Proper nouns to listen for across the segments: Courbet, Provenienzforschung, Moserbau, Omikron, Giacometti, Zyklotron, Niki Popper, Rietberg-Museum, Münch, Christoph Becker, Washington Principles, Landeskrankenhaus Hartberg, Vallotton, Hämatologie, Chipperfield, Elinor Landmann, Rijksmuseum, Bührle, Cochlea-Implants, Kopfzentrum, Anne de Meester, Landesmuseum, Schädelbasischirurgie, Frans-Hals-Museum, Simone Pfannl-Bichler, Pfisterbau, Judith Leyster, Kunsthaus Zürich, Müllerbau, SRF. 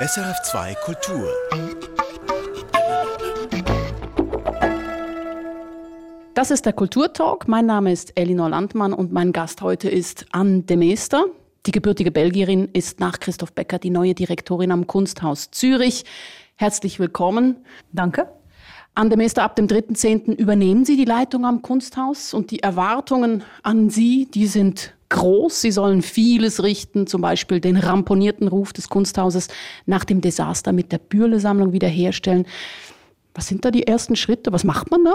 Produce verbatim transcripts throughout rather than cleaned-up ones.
S R F zwei Kultur. Das ist der Kulturtalk. Mein Name ist Elinor Landmann und mein Gast heute ist Anne de Meester. Die gebürtige Belgierin ist nach Christoph Becker die neue Direktorin am Kunsthaus Zürich. Herzlich willkommen. Danke. Anne de Meester, ab dem dritten Zehnten übernehmen Sie die Leitung am Kunsthaus und die Erwartungen an Sie, die sind groß. Sie sollen vieles richten, zum Beispiel den ramponierten Ruf des Kunsthauses nach dem Desaster mit der Bührle-Sammlung wiederherstellen. Was sind da die ersten Schritte? Was macht man da?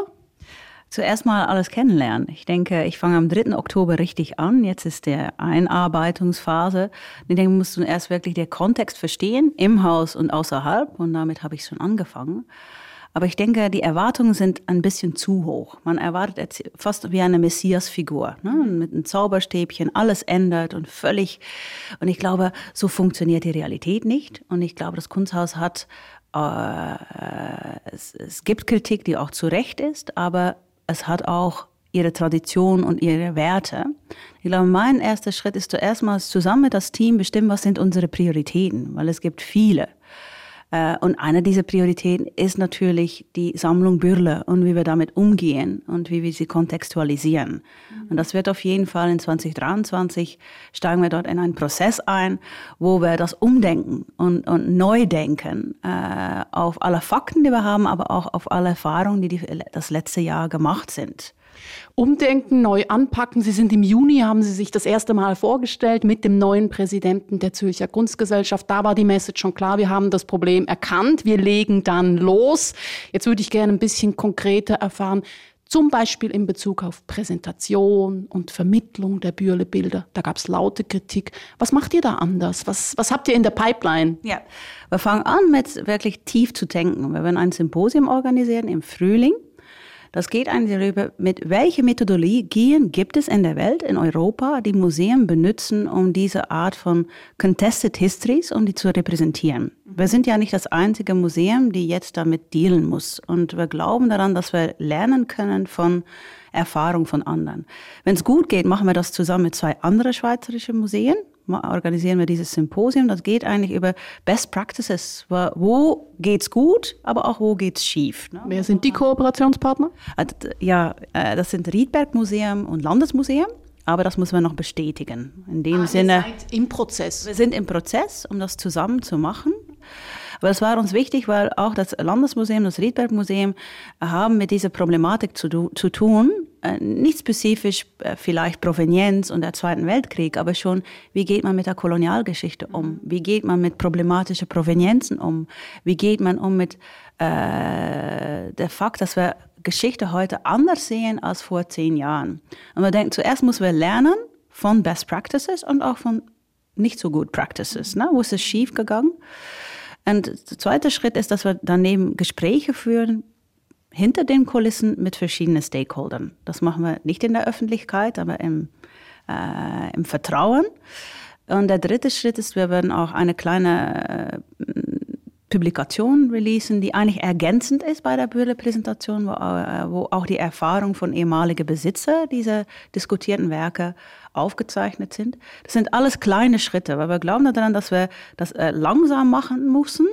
Zuerst mal alles kennenlernen. Ich denke, ich fange am dritten Oktober richtig an. Jetzt ist der Einarbeitungsphase. Ich denke, musst du erst wirklich den Kontext verstehen, im Haus und außerhalb. Und damit habe ich schon angefangen. Aber ich denke, die Erwartungen sind ein bisschen zu hoch. Man erwartet fast wie eine Messias-Figur, ne? Mit einem Zauberstäbchen, alles ändert und völlig. Und ich glaube, so funktioniert die Realität nicht. Und ich glaube, das Kunsthaus hat, äh, es, es gibt Kritik, die auch zu Recht ist, aber es hat auch ihre Tradition und ihre Werte. Ich glaube, mein erster Schritt ist zuerst mal zusammen mit das Team bestimmen, was sind unsere Prioritäten, weil es gibt viele. Und eine dieser Prioritäten ist natürlich die Sammlung Bührle und wie wir damit umgehen und wie wir sie kontextualisieren. Mhm. Und das wird auf jeden Fall in zwanzig dreiundzwanzig, steigen wir dort in einen Prozess ein, wo wir das umdenken und, und neu denken äh, auf alle Fakten, die wir haben, aber auch auf alle Erfahrungen, die, die das letzte Jahr gemacht sind. Umdenken, neu anpacken. Sie sind im Juni, haben Sie sich das erste Mal vorgestellt mit dem neuen Präsidenten der Zürcher Kunstgesellschaft. Da war die Message schon klar, wir haben das Problem erkannt, wir legen dann los. Jetzt würde ich gerne ein bisschen konkreter erfahren, zum Beispiel in Bezug auf Präsentation und Vermittlung der Bührle-Bilder. Da gab es laute Kritik. Was macht ihr da anders? Was, was habt ihr in der Pipeline? Ja, wir fangen an, mit wirklich tief zu denken. Wir werden ein Symposium organisieren im Frühling. Das geht eigentlich darüber, mit welchen Methodologien gibt es in der Welt, in Europa, die Museen benutzen, um diese Art von Contested Histories, um die zu repräsentieren. Wir sind ja nicht das einzige Museum, die jetzt damit dealen muss. Und wir glauben daran, dass wir lernen können von Erfahrung von anderen. Wenn es gut geht, machen wir das zusammen mit zwei anderen schweizerischen Museen. Organisieren wir dieses Symposium. Das geht eigentlich über Best Practices. Wo geht's gut, aber auch wo geht's schief. Ne? Wer sind die Kooperationspartner? Ja, das sind Rietberg-Museum und Landesmuseum. Aber das muss man noch bestätigen. In dem ah, Sinne. Ihr seid im Prozess. Wir sind im Prozess, um das zusammen zu machen. Aber es war uns wichtig, weil auch das Landesmuseum, das Rietberg-Museum haben mit dieser Problematik zu, zu tun. Nicht spezifisch vielleicht Provenienz und der Zweiten Weltkrieg, aber schon, wie geht man mit der Kolonialgeschichte um? Wie geht man mit problematischen Provenienzen um? Wie geht man um mit äh, der Fakt, dass wir Geschichte heute anders sehen als vor zehn Jahren? Und wir denken, zuerst müssen wir lernen von Best Practices und auch von nicht so gut Practices. Ne? Wo ist es schief gegangen? Und der zweite Schritt ist, dass wir daneben Gespräche führen, hinter den Kulissen mit verschiedenen Stakeholdern. Das machen wir nicht in der Öffentlichkeit, aber im, äh, im Vertrauen. Und der dritte Schritt ist, wir werden auch eine kleine äh, Publikation releasen, die eigentlich ergänzend ist bei der Bührle-Präsentation, wo, äh, wo auch die Erfahrung von ehemaligen Besitzer dieser diskutierten Werke aufgezeichnet sind. Das sind alles kleine Schritte, weil wir glauben daran, dass wir das äh, langsam machen müssen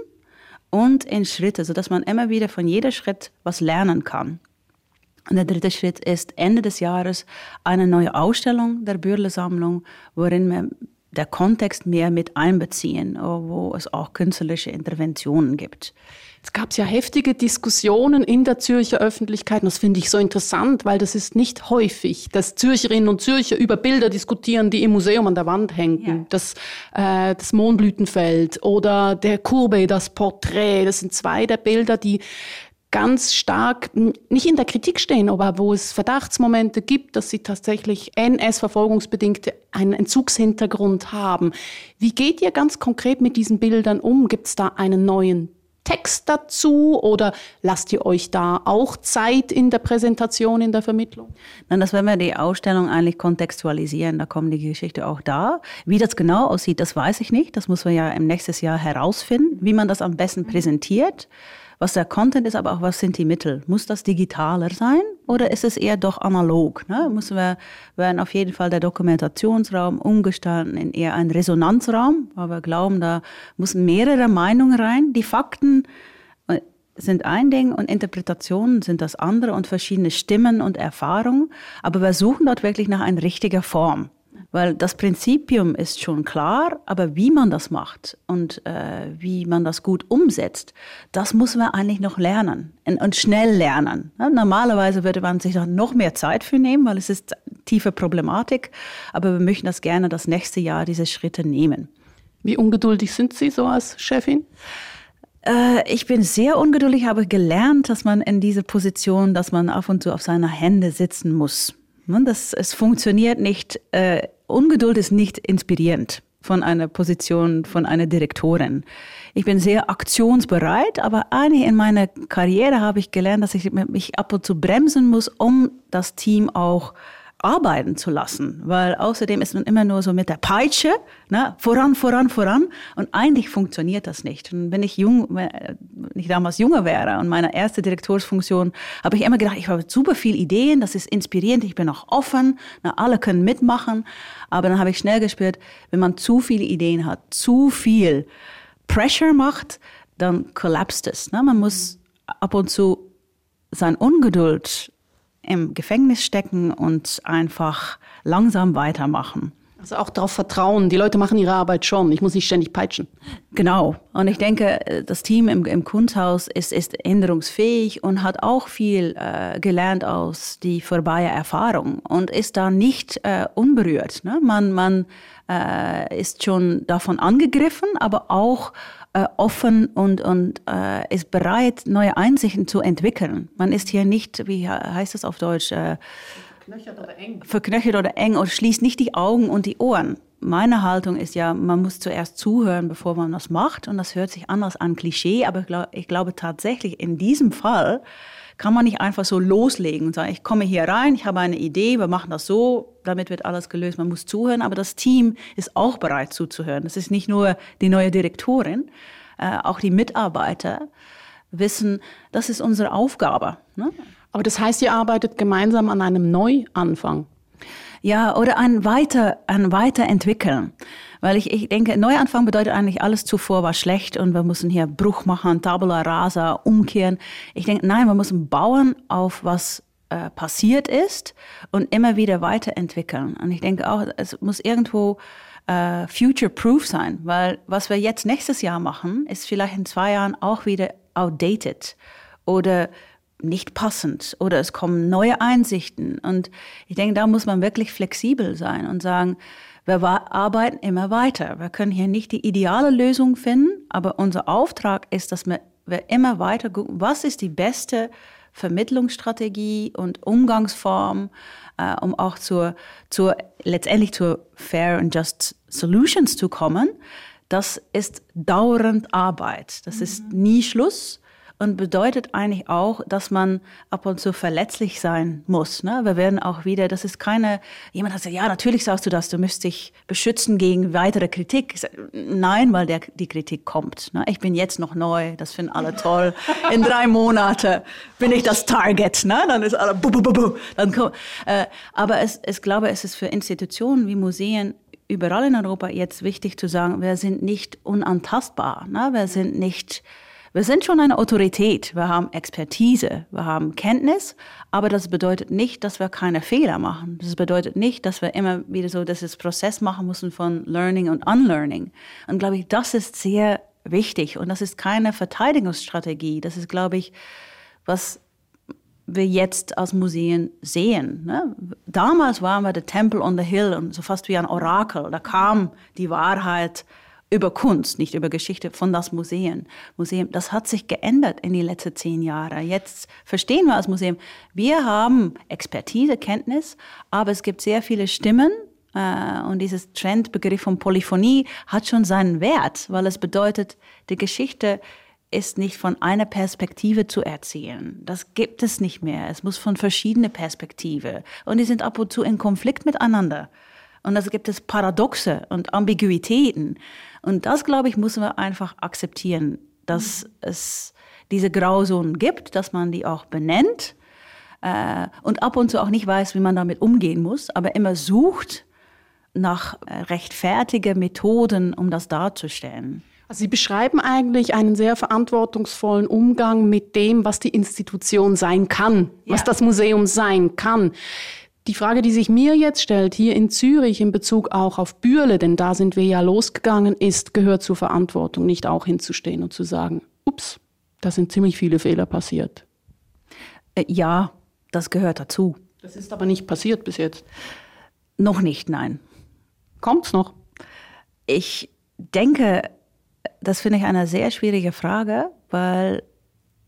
und in Schritte, sodass man immer wieder von jedem Schritt was lernen kann. Und der dritte Schritt ist Ende des Jahres eine neue Ausstellung der Bührle-Sammlung, worin wir der Kontext mehr mit einbeziehen, wo es auch künstlerische Interventionen gibt. Es gab ja heftige Diskussionen in der Zürcher Öffentlichkeit. Und das finde ich so interessant, weil das ist nicht häufig, dass Zürcherinnen und Zürcher über Bilder diskutieren, die im Museum an der Wand hängen. Ja. Das, äh, das Mohnblütenfeld oder der Courbet, das Porträt. Das sind zwei der Bilder, die ganz stark nicht in der Kritik stehen, aber wo es Verdachtsmomente gibt, dass sie tatsächlich N S-verfolgungsbedingt einen Entzugshintergrund haben. Wie geht ihr ganz konkret mit diesen Bildern um? Gibt es da einen neuen Text dazu oder lasst ihr euch da auch Zeit in der Präsentation, in der Vermittlung? Nein, das werden wir die Ausstellung eigentlich kontextualisieren. Da kommt die Geschichte auch da. Wie das genau aussieht, das weiß ich nicht. Das muss man ja im nächsten Jahr herausfinden, wie man das am besten präsentiert. was der Content ist, aber auch was sind die Mittel. Muss das digitaler sein oder ist es eher doch analog? Ne? Müssen wir, werden auf jeden Fall der Dokumentationsraum umgestalten in eher einen Resonanzraum, weil wir glauben, da müssen mehrere Meinungen rein. Die Fakten sind ein Ding und Interpretationen sind das andere und verschiedene Stimmen und Erfahrungen. Aber wir suchen dort wirklich nach einer richtigen Form. Weil das Prinzipium ist schon klar, aber wie man das macht und äh, wie man das gut umsetzt, das muss man eigentlich noch lernen und schnell lernen. Normalerweise würde man sich da noch mehr Zeit für nehmen, weil es ist tiefe Problematik, aber wir möchten das gerne das nächste Jahr diese Schritte nehmen. Wie ungeduldig sind Sie so als Chefin? Ich bin sehr ungeduldig, habe gelernt, dass man in diese Position, dass man ab und zu auf seiner Hände sitzen muss. Das, es funktioniert nicht. Äh, Ungeduld ist nicht inspirierend von einer Position, von einer Direktorin. Ich bin sehr aktionsbereit, aber eigentlich in meiner Karriere habe ich gelernt, dass ich mich ab und zu bremsen muss, um das Team auch arbeiten zu lassen, weil außerdem ist man immer nur so mit der Peitsche, ne? voran, voran, voran und eigentlich funktioniert das nicht. Und wenn ich jung, wenn ich damals jünger wäre und meine erste Direktorsfunktion, habe ich immer gedacht, ich habe super viele Ideen, das ist inspirierend, ich bin auch offen, ne? alle können mitmachen, aber dann habe ich schnell gespürt, wenn man zu viele Ideen hat, zu viel Pressure macht, dann kollapst es. Ne? Man muss ab und zu sein Ungeduld im Gefängnis stecken und einfach langsam weitermachen. Also auch darauf vertrauen, die Leute machen ihre Arbeit schon, ich muss nicht ständig peitschen. Genau, und ich denke, das Team im, im Kunsthaus ist, ist änderungsfähig und hat auch viel äh, gelernt aus die vorbeien Erfahrung und ist da nicht äh, unberührt. Ne? Man, man äh, ist schon davon angegriffen, aber auch äh, offen und, und äh, ist bereit, neue Einsichten zu entwickeln. Man ist hier nicht, wie heißt das auf Deutsch, äh, verknöchert oder eng. Verknöchert oder eng und schließt nicht die Augen und die Ohren. Meine Haltung ist ja, man muss zuerst zuhören, bevor man das macht. Und das hört sich anders an Klischee, aber ich glaube, ich glaube tatsächlich, in diesem Fall kann man nicht einfach so loslegen und sagen, ich komme hier rein, ich habe eine Idee, wir machen das so, damit wird alles gelöst. Man muss zuhören, aber das Team ist auch bereit zuzuhören. Das ist nicht nur die neue Direktorin, äh, auch die Mitarbeiter wissen, das ist unsere Aufgabe, ne? Aber das heißt, ihr arbeitet gemeinsam an einem Neuanfang. Ja, oder an weiter, an weiterentwickeln. Weil ich, ich denke, Neuanfang bedeutet eigentlich, alles zuvor war schlecht und wir müssen hier Bruch machen, Tabula rasa, umkehren. Ich denke, nein, wir müssen bauen auf was äh, passiert ist und immer wieder weiterentwickeln. Und ich denke auch, es muss irgendwo äh, future-proof sein, weil was wir jetzt nächstes Jahr machen, ist vielleicht in zwei Jahren auch wieder outdated oder nicht passend oder es kommen neue Einsichten. Und ich denke, da muss man wirklich flexibel sein und sagen, wir arbeiten immer weiter. Wir können hier nicht die ideale Lösung finden, aber unser Auftrag ist, dass wir immer weiter gucken, was ist die beste Vermittlungsstrategie und Umgangsform, äh, um auch zur, zur, letztendlich zur Fair and Just Solutions zu kommen. Das ist dauernd Arbeit. Das mhm. ist nie Schluss. Und bedeutet eigentlich auch, dass man ab und zu verletzlich sein muss. Ne? Wir werden auch wieder, das ist keine, jemand hat gesagt, ja, natürlich sagst du das, du müsst dich beschützen gegen weitere Kritik. Ich sag, nein, weil der, die Kritik kommt. Ne? Ich bin jetzt noch neu, das finden alle toll. In drei Monaten bin ich das Target. Ne? Dann ist alle, buh, buh, buh, buh. Dann kommt, äh, aber es, ich glaube, es ist für Institutionen wie Museen überall in Europa jetzt wichtig zu sagen, wir sind nicht unantastbar, ne? wir sind nicht... Wir sind schon eine Autorität, wir haben Expertise, wir haben Kenntnis, aber das bedeutet nicht, dass wir keine Fehler machen. Das bedeutet nicht, dass wir immer wieder so dieses Prozess machen müssen von Learning und Unlearning. Und glaube ich, das ist sehr wichtig und das ist keine Verteidigungsstrategie. Das ist, glaube ich, was wir jetzt als Museen sehen. Ne? Damals waren wir der Temple on the Hill und so fast wie ein Orakel. Da kam die Wahrheit über Kunst, nicht über Geschichte, von das Museum. Museum, das hat sich geändert in die letzten zehn Jahre. Jetzt verstehen wir als Museum, wir haben Expertise, Kenntnis, aber es gibt sehr viele Stimmen äh, und dieses Trendbegriff von Polyphonie hat schon seinen Wert, weil es bedeutet, die Geschichte ist nicht von einer Perspektive zu erzählen. Das gibt es nicht mehr. Es muss von verschiedenen Perspektiven und die sind ab und zu in Konflikt miteinander. Und da gibt es Paradoxe und Ambiguitäten. Und das, glaube ich, müssen wir einfach akzeptieren. dass mhm. es diese Grauzonen gibt, dass man die auch benennt äh, und ab und zu auch nicht weiß, wie man damit umgehen muss, aber immer sucht nach äh, rechtfertigen Methoden, um das darzustellen. Also Sie beschreiben eigentlich einen sehr verantwortungsvollen Umgang mit dem, was die Institution sein kann, ja. was das Museum sein kann. Die Frage, die sich mir jetzt stellt, hier in Zürich in Bezug auch auf Bührle, denn da sind wir ja losgegangen, ist, gehört zur Verantwortung, nicht auch hinzustehen und zu sagen, ups, da sind ziemlich viele Fehler passiert. Ja, das gehört dazu. Das ist aber nicht passiert bis jetzt. Noch nicht, nein. Kommt's noch? Ich denke, das finde ich eine sehr schwierige Frage, weil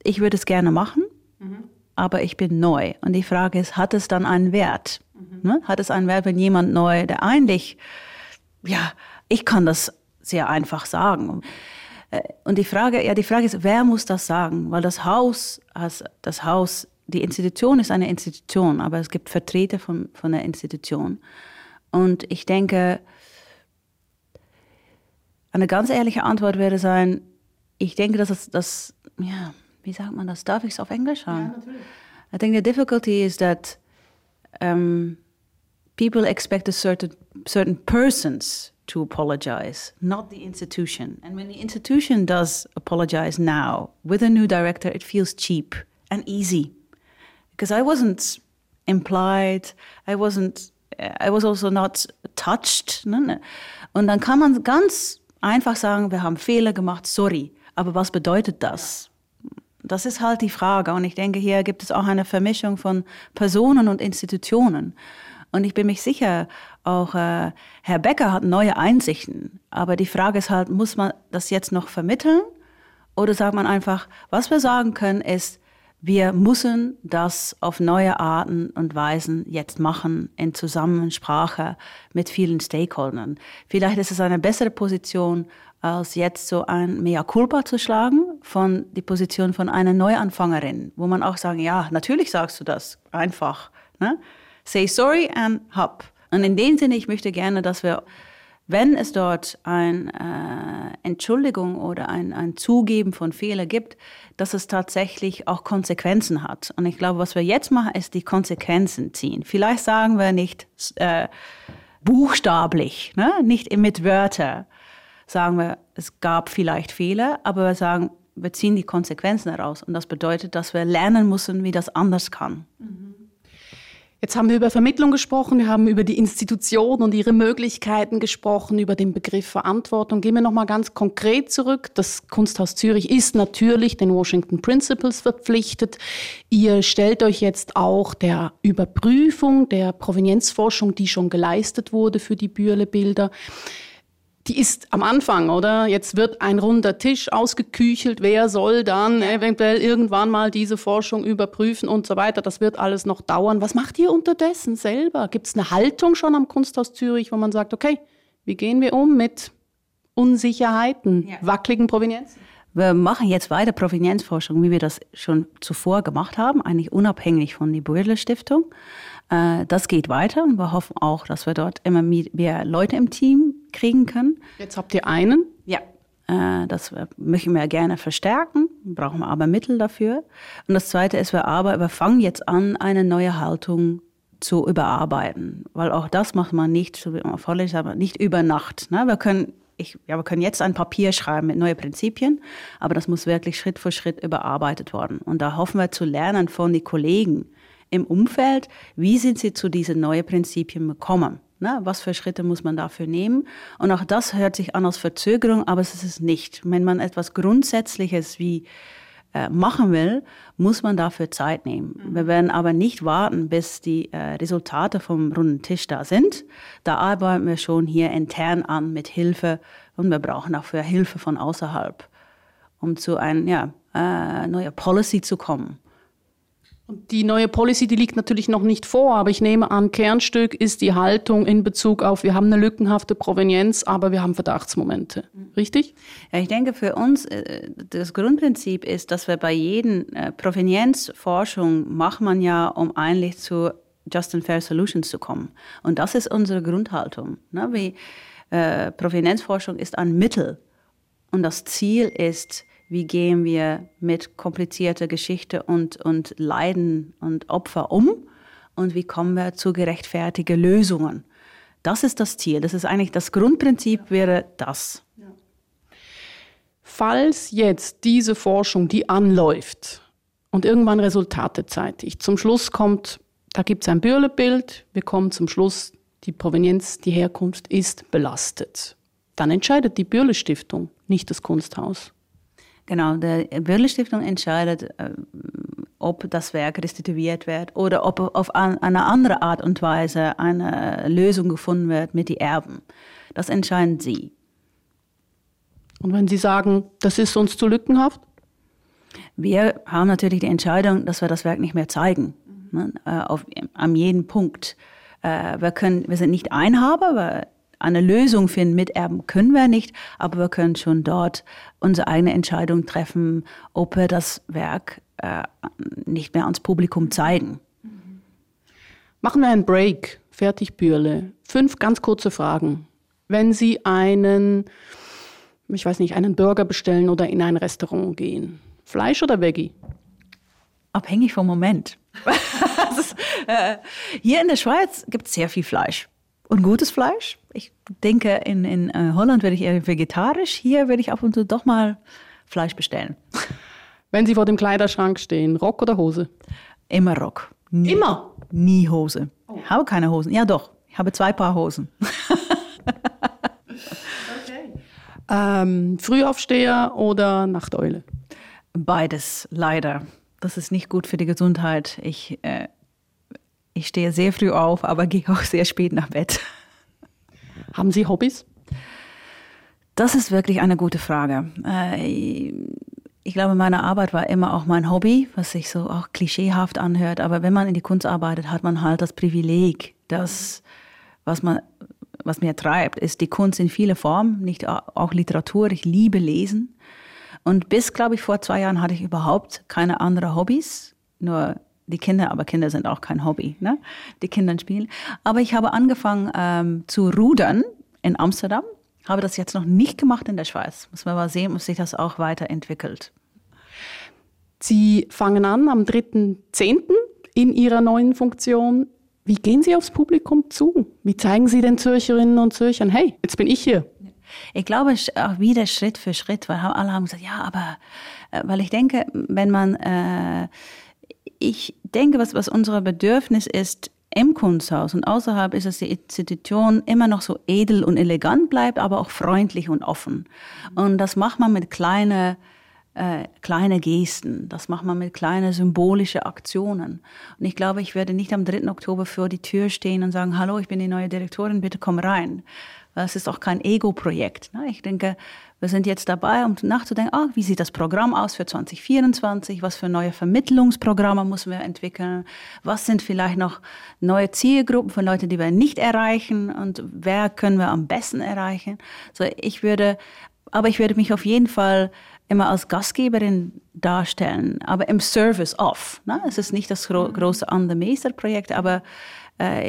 ich würde es gerne machen, mhm. aber ich bin neu. Und die Frage ist, hat es dann einen Wert? Mhm. Hat es einen Wert, wenn jemand neu, der eigentlich, ja, ich kann das sehr einfach sagen. Und die Frage, ja, die Frage ist, wer muss das sagen? Weil das Haus, also das Haus, die Institution ist eine Institution, aber es gibt Vertreter von, von der Institution. Und ich denke, eine ganz ehrliche Antwort würde sein, ich denke, dass das, das ja, wie sagt man das? Darf ich es auf Englisch haben? Ja, natürlich. I think the difficulty is that um, people expect a certain, certain persons to apologize, not the institution. And when the institution does apologize now, with a new director, it feels cheap and easy. Because I wasn't implied, I wasn't, I was also not touched. Ne? Und dann kann man ganz einfach sagen, wir haben Fehler gemacht, sorry. Aber was bedeutet das? Das ist halt die Frage. Und ich denke, hier gibt es auch eine Vermischung von Personen und Institutionen. Und ich bin mich sicher, auch äh, Herr Becker hat neue Einsichten. Aber die Frage ist halt, muss man das jetzt noch vermitteln? Oder sagt man einfach, was wir sagen können, ist, wir müssen das auf neue Arten und Weisen jetzt machen, in Zusammensprache mit vielen Stakeholdern. Vielleicht ist es eine bessere Position, als jetzt so ein Mea culpa zu schlagen von die Position von einer Neuanfangerin, wo man auch sagen, ja, natürlich sagst du das einfach. Ne? Say sorry and hop. Und in dem Sinne, ich möchte gerne, dass wir, wenn es dort eine äh, Entschuldigung oder ein, ein Zugeben von Fehler gibt, dass es tatsächlich auch Konsequenzen hat. Und ich glaube, was wir jetzt machen, ist die Konsequenzen ziehen. Vielleicht sagen wir nicht äh, buchstablich, ne? Nicht mit Wörtern. Sagen wir, es gab vielleicht Fehler, aber wir sagen, wir ziehen die Konsequenzen daraus. Und das bedeutet, dass wir lernen müssen, wie das anders kann. Mhm. Jetzt haben wir über Vermittlung gesprochen, wir haben über die Institution und ihre Möglichkeiten gesprochen, über den Begriff Verantwortung. Gehen wir nochmal ganz konkret zurück. Das Kunsthaus Zürich ist natürlich den Washington Principles verpflichtet. Ihr stellt euch jetzt auch der Überprüfung, der Provenienzforschung, die schon geleistet wurde für die Bührle-Bilder. Die ist am Anfang, oder? Jetzt wird ein runder Tisch ausgeküchelt. Wer soll dann eventuell irgendwann mal diese Forschung überprüfen und so weiter? Das wird alles noch dauern. Was macht ihr unterdessen selber? Gibt es eine Haltung schon am Kunsthaus Zürich, wo man sagt, okay, wie gehen wir um mit Unsicherheiten, ja. wackeligen Provenienzen? Wir machen jetzt weiter Provenienzforschung, wie wir das schon zuvor gemacht haben, eigentlich unabhängig von der Bührle-Stiftung. Das geht weiter und wir hoffen auch, dass wir dort immer mehr Leute im Team kriegen können. Jetzt habt ihr einen? Ja, das möchten wir gerne verstärken, brauchen wir aber Mittel dafür. Und das Zweite ist, wir, aber, wir fangen jetzt an, eine neue Haltung zu überarbeiten, weil auch das macht man nicht, so wie man vorliest, aber nicht über Nacht. Wir können, ich, ja, wir können jetzt ein Papier schreiben mit neuen Prinzipien, aber das muss wirklich Schritt für Schritt überarbeitet werden. Und da hoffen wir zu lernen von den Kollegen im Umfeld, wie sind sie zu diesen neuen Prinzipien gekommen? Ne? Was für Schritte muss man dafür nehmen? Und auch das hört sich an als Verzögerung, aber es ist es nicht. Wenn man etwas Grundsätzliches wie äh, machen will, muss man dafür Zeit nehmen. Mhm. Wir werden aber nicht warten, bis die äh, Resultate vom runden Tisch da sind. Da arbeiten wir schon hier intern an mit Hilfe und wir brauchen dafür Hilfe von außerhalb, um zu einer ja, äh, neuen Policy zu kommen. Die neue Policy, die liegt natürlich noch nicht vor, aber ich nehme an, Kernstück ist die Haltung in Bezug auf, wir haben eine lückenhafte Provenienz, aber wir haben Verdachtsmomente. Richtig? Ja, ich denke für uns, das Grundprinzip ist, dass wir bei jedem Provenienzforschung macht man ja, um eigentlich zu Just and Fair Solutions zu kommen. Und das ist unsere Grundhaltung. Ne? Wie, äh, Provenienzforschung ist ein Mittel und das Ziel ist, wie gehen wir mit komplizierter Geschichte und, und Leiden und Opfer um und wie kommen wir zu gerechtfertigten Lösungen. Das ist das Ziel, das ist eigentlich das Grundprinzip, wäre das. Falls jetzt diese Forschung, die anläuft und irgendwann Resultate zeitigt, zum Schluss kommt, da gibt es ein Bührle-Bild, wir kommen zum Schluss, die Provenienz, die Herkunft ist belastet. Dann entscheidet die Bührle-Stiftung, nicht das Kunsthaus. Genau, die Bührle-Stiftung entscheidet, ob das Werk restituiert wird oder ob auf eine andere Art und Weise eine Lösung gefunden wird mit den Erben. Das entscheiden sie. Und wenn Sie sagen, das ist uns zu lückenhaft? Wir haben natürlich die Entscheidung, dass wir das Werk nicht mehr zeigen, ne, auf, an jedem Punkt. Wir, können, wir sind nicht Einhaber, weil eine Lösung finden mit Erben können wir nicht, aber wir können schon dort unsere eigene Entscheidung treffen, ob wir das Werk äh, nicht mehr ans Publikum zeigen. Machen wir einen Break. Fertig, Bührle. Fünf ganz kurze Fragen. Wenn Sie einen, ich weiß nicht, einen Burger bestellen oder in ein Restaurant gehen, Fleisch oder Veggie? Abhängig vom Moment. ist, äh, hier in der Schweiz gibt es sehr viel Fleisch. Und gutes Fleisch. Ich denke, in, in äh, Holland werde ich eher vegetarisch. Hier werde ich ab und zu doch mal Fleisch bestellen. Wenn Sie vor dem Kleiderschrank stehen, Rock oder Hose? Immer Rock. Nie, Immer? Nie Hose. Oh. Ich habe keine Hosen. Ja doch, ich habe zwei Paar Hosen. Okay. ähm, Frühaufsteher oder Nachteule? Beides, leider. Das ist nicht gut für die Gesundheit. Ich... Äh, Ich stehe sehr früh auf, aber gehe auch sehr spät nach Bett. Haben Sie Hobbys? Das ist wirklich eine gute Frage. Ich glaube, meine Arbeit war immer auch mein Hobby, was sich so auch klischeehaft anhört. Aber wenn man in die Kunst arbeitet, hat man halt das Privileg, dass was man, was mir treibt, ist die Kunst in viele Formen, nicht auch Literatur. Ich liebe Lesen. Und bis, glaube ich, vor zwei Jahren hatte ich überhaupt keine anderen Hobbys, nur die Kinder, aber Kinder sind auch kein Hobby, ne? Die Kinder spielen. Aber ich habe angefangen ähm, zu rudern in Amsterdam. Habe das jetzt noch nicht gemacht in der Schweiz. Muss man mal sehen, ob sich das auch weiterentwickelt. Sie fangen an am dritten Zehnten in Ihrer neuen Funktion. Wie gehen Sie aufs Publikum zu? Wie zeigen Sie den Zürcherinnen und Zürchern, hey, jetzt bin ich hier? Ich glaube auch wieder Schritt für Schritt, weil alle haben gesagt, ja, aber, weil ich denke, wenn man... Äh, Ich denke, was, was unser Bedürfnis ist im Kunsthaus und außerhalb ist, dass die Institution immer noch so edel und elegant bleibt, aber auch freundlich und offen. Und das macht man mit kleinen äh, kleine Gesten, das macht man mit kleinen symbolischen Aktionen. Und ich glaube, ich werde nicht am dritten Oktober vor die Tür stehen und sagen, hallo, ich bin die neue Direktorin, bitte komm rein. Das ist auch kein Ego-Projekt. Ich denke, wir sind jetzt dabei, um nachzudenken, oh, wie sieht das Programm aus für zwanzig vierundzwanzig? Was für neue Vermittlungsprogramme müssen wir entwickeln? Was sind vielleicht noch neue Zielgruppen von Leuten, die wir nicht erreichen? Und wer können wir am besten erreichen? So, ich würde, aber ich würde mich auf jeden Fall immer als Gastgeberin darstellen, aber im Service of. Ne? Es ist nicht das gro- große Anne de Meester-Projekt, aber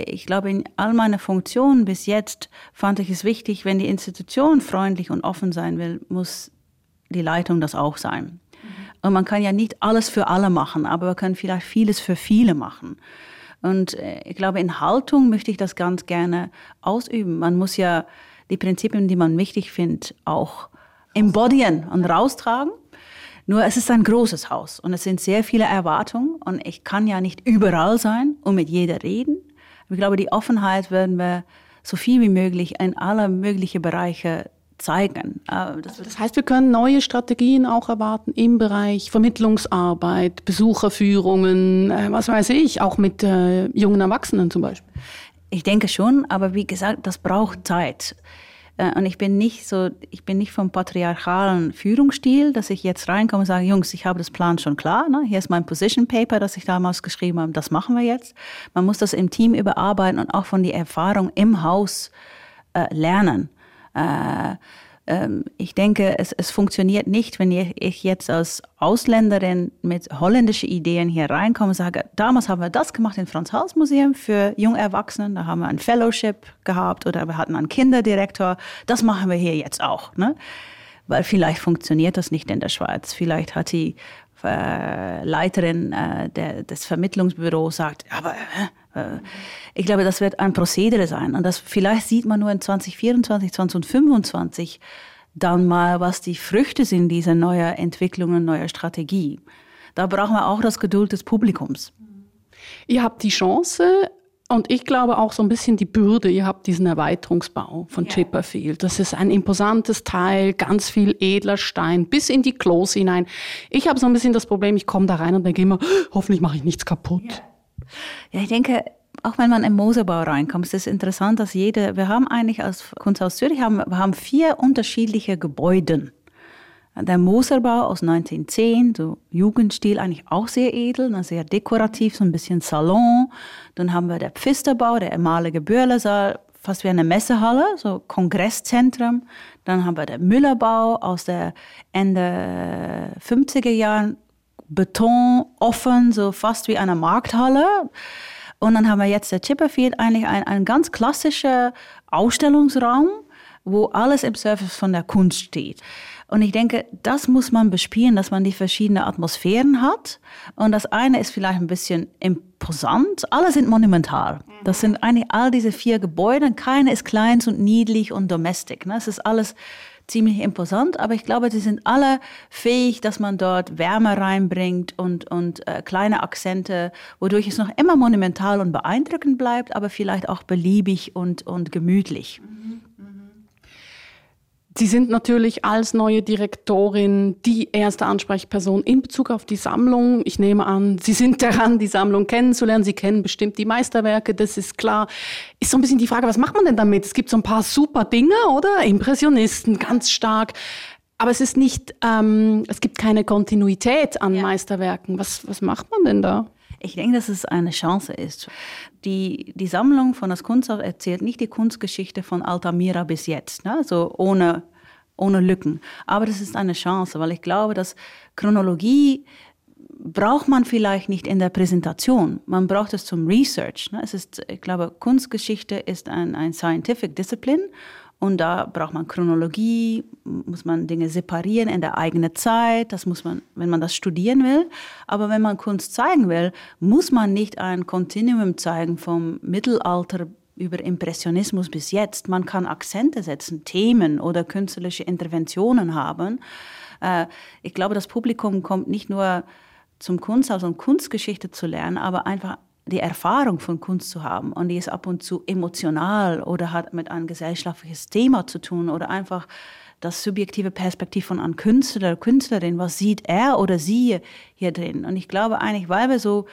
ich glaube, in all meinen Funktionen bis jetzt fand ich es wichtig, wenn die Institution freundlich und offen sein will, muss die Leitung das auch sein. Mhm. Und man kann ja nicht alles für alle machen, aber wir können vielleicht vieles für viele machen. Und ich glaube, in Haltung möchte ich das ganz gerne ausüben. Man muss ja die Prinzipien, die man wichtig findet, auch embodyen und raustragen. Nur es ist ein großes Haus und es sind sehr viele Erwartungen und ich kann ja nicht überall sein und mit jeder reden. Ich glaube, die Offenheit werden wir so viel wie möglich in alle möglichen Bereiche zeigen. Das, das heißt, wir können neue Strategien auch erwarten im Bereich Vermittlungsarbeit, Besucherführungen, was weiß ich, auch mit äh, jungen Erwachsenen zum Beispiel. Ich denke schon, aber wie gesagt, das braucht Zeit. Und ich bin nicht so, ich bin nicht vom patriarchalen Führungsstil, dass ich jetzt reinkomme und sage, Jungs, ich habe das Plan schon klar, ne? Hier ist mein Position Paper, das ich damals geschrieben habe, das machen wir jetzt. Man muss das im Team überarbeiten und auch von der Erfahrung im Haus äh, lernen. Äh, ähm, ich denke, es, es funktioniert nicht, wenn ich jetzt als Ausländerin mit holländischen Ideen hier reinkomme und sage, damals haben wir das gemacht im Frans-Hals-Museum für junge Erwachsenen, da haben wir ein Fellowship gehabt oder wir hatten einen Kinderdirektor, das machen wir hier jetzt auch. Ne? weil vielleicht funktioniert das nicht in der Schweiz. Vielleicht hat die äh, Leiterin äh, der, des Vermittlungsbüros gesagt, aber äh, äh, ich glaube, das wird ein Prozedere sein. Und das vielleicht sieht man nur in zwanzig vierundzwanzig, zwanzig fünfundzwanzig dann mal, was die Früchte sind dieser neuer Entwicklungen, neuer Strategie. Da brauchen wir auch das Geduld des Publikums. Ihr habt die Chance und ich glaube auch so ein bisschen die Bürde. Ihr habt diesen Erweiterungsbau von yeah. Chipperfield. Das ist ein imposantes Teil, ganz viel edler Stein, bis in die Klos hinein. Ich habe so ein bisschen das Problem, ich komme da rein und denke immer, hoffentlich mache ich nichts kaputt. Yeah. Ja, ich denke, auch wenn man im Moserbau reinkommt, es ist interessant, dass jede, wir haben eigentlich als Kunsthaus Zürich, haben, wir haben vier unterschiedliche Gebäude. Der Moserbau aus neunzehnhundertzehn, so Jugendstil, eigentlich auch sehr edel, sehr dekorativ, so ein bisschen Salon. Dann haben wir der Pfisterbau, der ehemalige Bührle-Saal, fast wie eine Messehalle, so Kongresszentrum. Dann haben wir der Müllerbau aus der Ende fünfziger Jahren, Beton, offen, so fast wie eine Markthalle. Und dann haben wir jetzt der Chipperfield, eigentlich ein, ein ganz klassischer Ausstellungsraum, wo alles im Service von der Kunst steht. Und ich denke, das muss man bespielen, dass man die verschiedenen Atmosphären hat. Und das eine ist vielleicht ein bisschen imposant. Alle sind monumental. Das sind eigentlich all diese vier Gebäude. Keine ist klein und niedlich und domestic. Es ist alles ziemlich imposant, aber ich glaube, sie sind alle fähig, dass man dort Wärme reinbringt und, und äh, kleine Akzente, wodurch es noch immer monumental und beeindruckend bleibt, aber vielleicht auch beliebig und, und gemütlich. Mhm. Sie sind natürlich als neue Direktorin die erste Ansprechperson in Bezug auf die Sammlung. Ich nehme an, Sie sind daran, die Sammlung kennenzulernen. Sie kennen bestimmt die Meisterwerke, das ist klar. Ist so ein bisschen die Frage, was macht man denn damit? Es gibt so ein paar super Dinge, oder? Impressionisten, ganz stark. Aber es ist nicht, ähm, es gibt keine Kontinuität an ja. Meisterwerken. Was, was macht man denn da? Ich denke, dass es eine Chance ist. Die, die Sammlung von das Kunsthaus erzählt nicht die Kunstgeschichte von Altamira bis jetzt, ne? So ohne, ohne Lücken. Aber das ist eine Chance, weil ich glaube, dass Chronologie braucht man vielleicht nicht in der Präsentation. Man braucht es zum Research. Ne? Es ist, ich glaube, Kunstgeschichte ist ein, ein Scientific Discipline. Und da braucht man Chronologie, muss man Dinge separieren in der eigenen Zeit, das muss man, wenn man das studieren will. Aber wenn man Kunst zeigen will, muss man nicht ein Kontinuum zeigen vom Mittelalter über Impressionismus bis jetzt. Man kann Akzente setzen, Themen oder künstlerische Interventionen haben. Ich glaube, das Publikum kommt nicht nur zum Kunsthaus, um Kunstgeschichte zu lernen, aber einfach die Erfahrung von Kunst zu haben, und die ist ab und zu emotional oder hat mit einem gesellschaftlichen Thema zu tun oder einfach das subjektive Perspektiv von einem Künstler, Künstlerin, was sieht er oder sie hier drin? Und ich glaube eigentlich, weil wir so,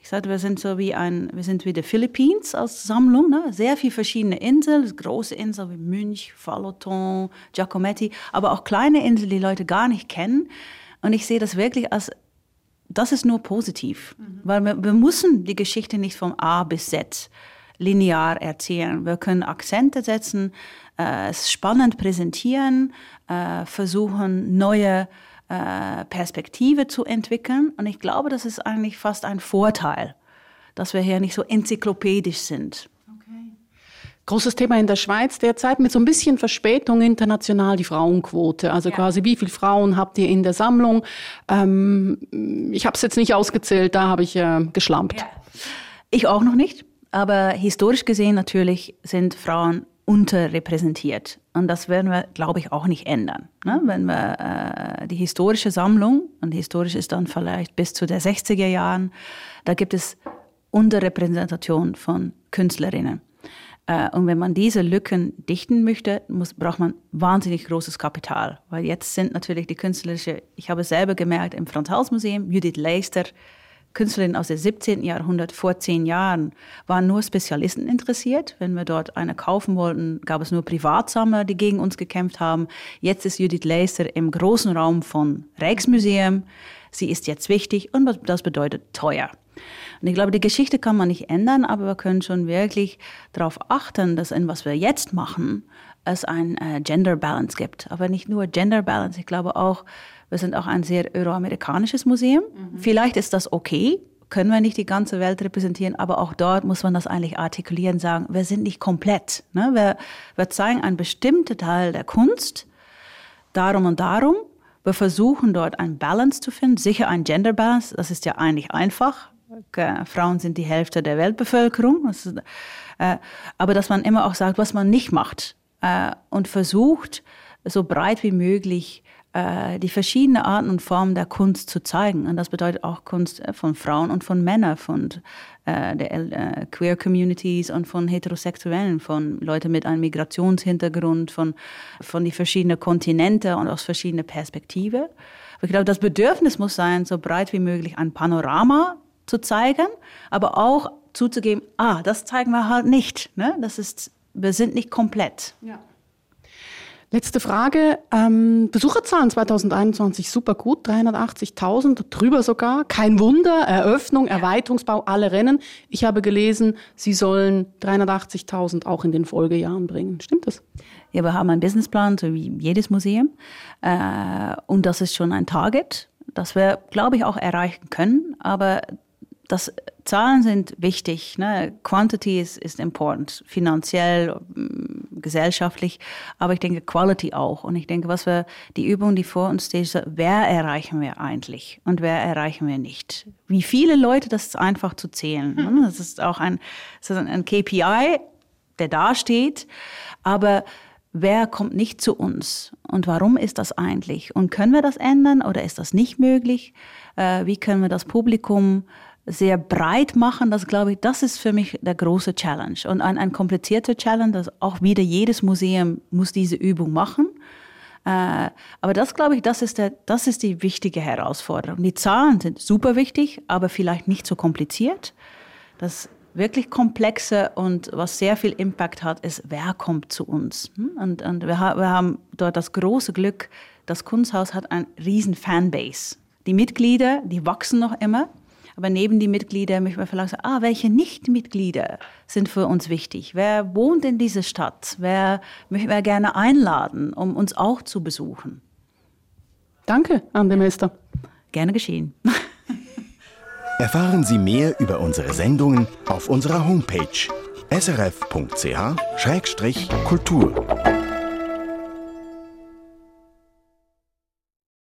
ich sagte, wir sind so wie ein, wir sind wie die Philippines als Sammlung, ne? Sehr viele verschiedene Inseln, große Inseln wie Münch, Vallotton, Giacometti, aber auch kleine Inseln, die Leute gar nicht kennen. Und ich sehe das wirklich als, das ist nur positiv, mhm. weil wir, wir müssen die Geschichte nicht vom A bis Z linear erzählen. Wir können Akzente setzen, äh, es spannend präsentieren, äh, versuchen, neue äh, Perspektiven zu entwickeln. Und ich glaube, das ist eigentlich fast ein Vorteil, dass wir hier nicht so enzyklopädisch sind. Okay. Großes Thema in der Schweiz derzeit, mit so ein bisschen Verspätung international, die Frauenquote. Also ja. quasi, wie viele Frauen habt ihr in der Sammlung? Ähm, ich habe es jetzt nicht ausgezählt, da habe ich äh, geschlampt. Ja. Ich auch noch nicht, aber historisch gesehen natürlich sind Frauen unterrepräsentiert. Und das werden wir, glaube ich, auch nicht ändern. Ne? Wenn wir äh, die historische Sammlung, und historisch ist dann vielleicht bis zu den sechziger Jahren, da gibt es Unterrepräsentation von Künstlerinnen. Und wenn man diese Lücken dichten möchte, muss, braucht man wahnsinnig großes Kapital. Weil jetzt sind natürlich die künstlerische, ich habe es selber gemerkt, im Frans-Hals-Museum, Judith Leyster, Künstlerin aus dem siebzehnten. Jahrhundert, vor zehn Jahren, waren nur Spezialisten interessiert. Wenn wir dort eine kaufen wollten, gab es nur Privatsammler, die gegen uns gekämpft haben. Jetzt ist Judith Leyster im großen Raum von Rijksmuseum. Sie ist jetzt wichtig und das bedeutet teuer. Und ich glaube, die Geschichte kann man nicht ändern, aber wir können schon wirklich darauf achten, dass in was wir jetzt machen, es ein äh, Gender Balance gibt. Aber nicht nur Gender Balance, ich glaube auch, wir sind auch ein sehr euroamerikanisches Museum. Mhm. Vielleicht ist das okay, können wir nicht die ganze Welt repräsentieren, aber auch dort muss man das eigentlich artikulieren, sagen, wir sind nicht komplett. Ne? Wir, wir zeigen einen bestimmten Teil der Kunst, darum und darum. Wir versuchen dort ein Balance zu finden, sicher ein Gender Balance, das ist ja eigentlich einfach. Okay. Frauen sind die Hälfte der Weltbevölkerung. Das ist, äh, aber dass man immer auch sagt, was man nicht macht äh, und versucht, so breit wie möglich äh, die verschiedenen Arten und Formen der Kunst zu zeigen. Und das bedeutet auch Kunst von Frauen und von Männern, von äh, der äh, Queer Communities und von Heterosexuellen, von Leuten mit einem Migrationshintergrund, von, von den verschiedenen Kontinenten und aus verschiedenen Perspektiven. Ich glaube, das Bedürfnis muss sein, so breit wie möglich ein Panorama zu zeigen, aber auch zuzugeben, ah, das zeigen wir halt nicht. Ne? Das ist, wir sind nicht komplett. Ja. Letzte Frage. Ähm, Besucherzahlen zwanzig einundzwanzig super gut, dreihundertachtzigtausend, drüber sogar. Kein Wunder, Eröffnung, Erweiterungsbau, alle Rennen. Ich habe gelesen, Sie sollen dreihundertachtzigtausend auch in den Folgejahren bringen. Stimmt das? Ja, wir haben einen Businessplan, so wie jedes Museum. Äh, und das ist schon ein Target, das wir, glaube ich, auch erreichen können. Aber das, Zahlen sind wichtig, ne? Quantity ist, ist important, finanziell, gesellschaftlich, aber ich denke Quality auch. Und ich denke, was wir, die Übung, die vor uns steht, wer erreichen wir eigentlich und wer erreichen wir nicht? Wie viele Leute, das ist einfach zu zählen. Ne? Das ist auch ein, das ist ein K P I, der da steht, aber wer kommt nicht zu uns und warum ist das eigentlich? Und können wir das ändern oder ist das nicht möglich? Äh, wie können wir das Publikum sehr breit machen, das glaube ich, das ist für mich der große Challenge. Und ein, ein komplizierter Challenge, dass auch wieder jedes Museum muss diese Übung machen. Äh, aber das glaube ich, das ist, der, das ist die wichtige Herausforderung. Die Zahlen sind super wichtig, aber vielleicht nicht so kompliziert. Das wirklich Komplexe und was sehr viel Impact hat, ist, wer kommt zu uns? Und, und wir, ha- wir haben dort das große Glück, das Kunsthaus hat eine riesen Fanbase. Die Mitglieder, die wachsen noch immer. Aber neben die Mitglieder möchte man vielleicht sagen, ah, welche Nicht-Mitglieder sind für uns wichtig? Wer wohnt in dieser Stadt? Wer möchten wir gerne einladen, um uns auch zu besuchen? Danke, Anne de Meester. Gerne geschehen. Erfahren Sie mehr über unsere Sendungen auf unserer Homepage s r f punkt c h Schrägstrich Kultur.